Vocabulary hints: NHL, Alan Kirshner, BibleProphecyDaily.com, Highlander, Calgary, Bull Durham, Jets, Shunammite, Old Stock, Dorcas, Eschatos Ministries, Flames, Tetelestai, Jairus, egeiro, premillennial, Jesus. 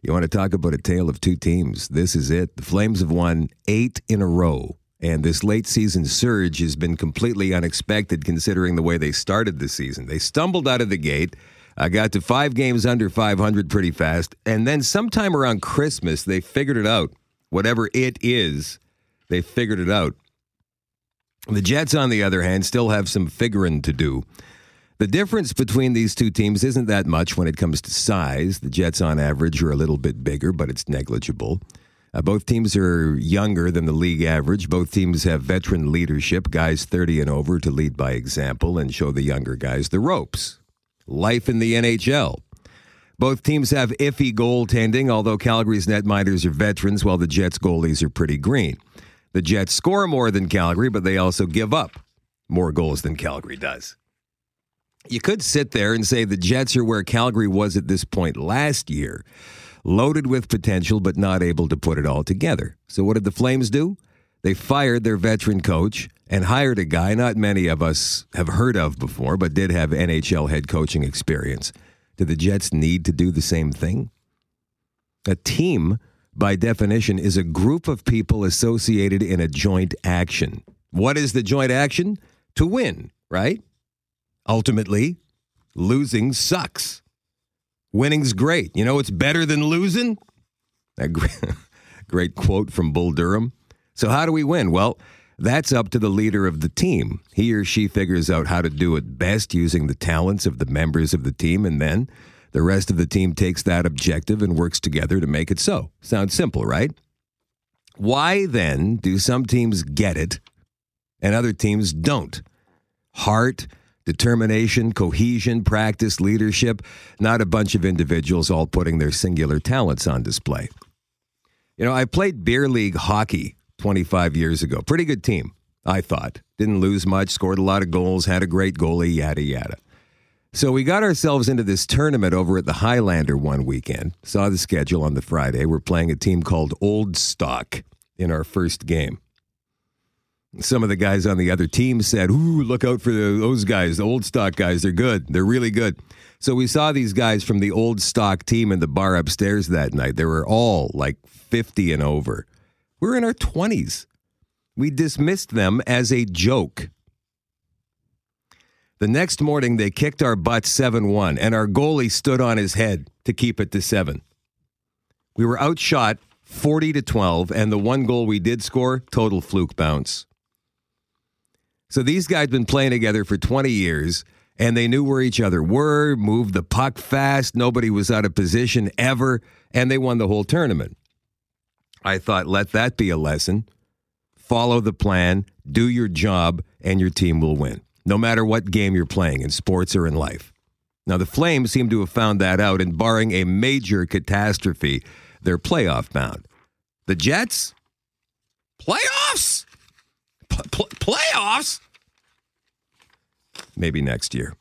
You want to talk about a tale of two teams? This is it. The Flames have won 8 in a row, and this late season surge has been completely unexpected considering the way they started the season. They stumbled out of the gate. I got to 5 games under 500 pretty fast, and then sometime around Christmas, they figured it out. Whatever it is, they figured it out. The Jets, on the other hand, still have some figuring to do. The difference between these two teams isn't that much when it comes to size. The Jets, on average, are a little bit bigger, but it's negligible. Both teams are younger than the league average. Both teams have veteran leadership, guys 30 and over to lead by example and show the younger guys the ropes. Life in the NHL. Both teams have iffy goaltending, although Calgary's netminders are veterans, while the Jets' goalies are pretty green. The Jets score more than Calgary, but they also give up more goals than Calgary does. You could sit there and say the Jets are where Calgary was at this point last year, loaded with potential but not able to put it all together. So what did the Flames do? They fired their veteran coach and hired a guy not many of us have heard of before, but did have NHL head coaching experience. Do the Jets need to do the same thing? A team, by definition, is a group of people associated in a joint action. What is the joint action? To win, right? Ultimately, losing sucks. Winning's great. You know it's better than losing? A great quote from Bull Durham. So how do we win? Well, that's up to the leader of the team. He or she figures out how to do it best using the talents of the members of the team, and then the rest of the team takes that objective and works together to make it so. Sounds simple, right? Why then do some teams get it and other teams don't? Heart, determination, cohesion, practice, leadership, not a bunch of individuals all putting their singular talents on display. You know, I played beer league hockey 25 years ago. Pretty good team, I thought. Didn't lose much, scored a lot of goals, had a great goalie, yada, yada. So we got ourselves into this tournament over at the Highlander one weekend. Saw the schedule on the Friday. We're playing a team called Old Stock in our first game. Some of the guys on the other team said, ooh, look out for those guys, the Old Stock guys. They're good. They're really good. So we saw these guys from the Old Stock team in the bar upstairs that night. They were all like 50 and over. We're in our 20s. We dismissed them as a joke. The next morning, they kicked our butt 7-1, and our goalie stood on his head to keep it to 7. We were outshot 40-12, and the one goal we did score, total fluke bounce. So these guys have been playing together for 20 years, and they knew where each other were, moved the puck fast, nobody was out of position ever, and they won the whole tournament. I thought, let that be a lesson. Follow the plan, do your job, and your team will win. No matter what game you're playing, in sports or in life. Now, the Flames seem to have found that out, and barring a major catastrophe, they're playoff bound. The Jets? Playoffs? Playoffs? Maybe next year.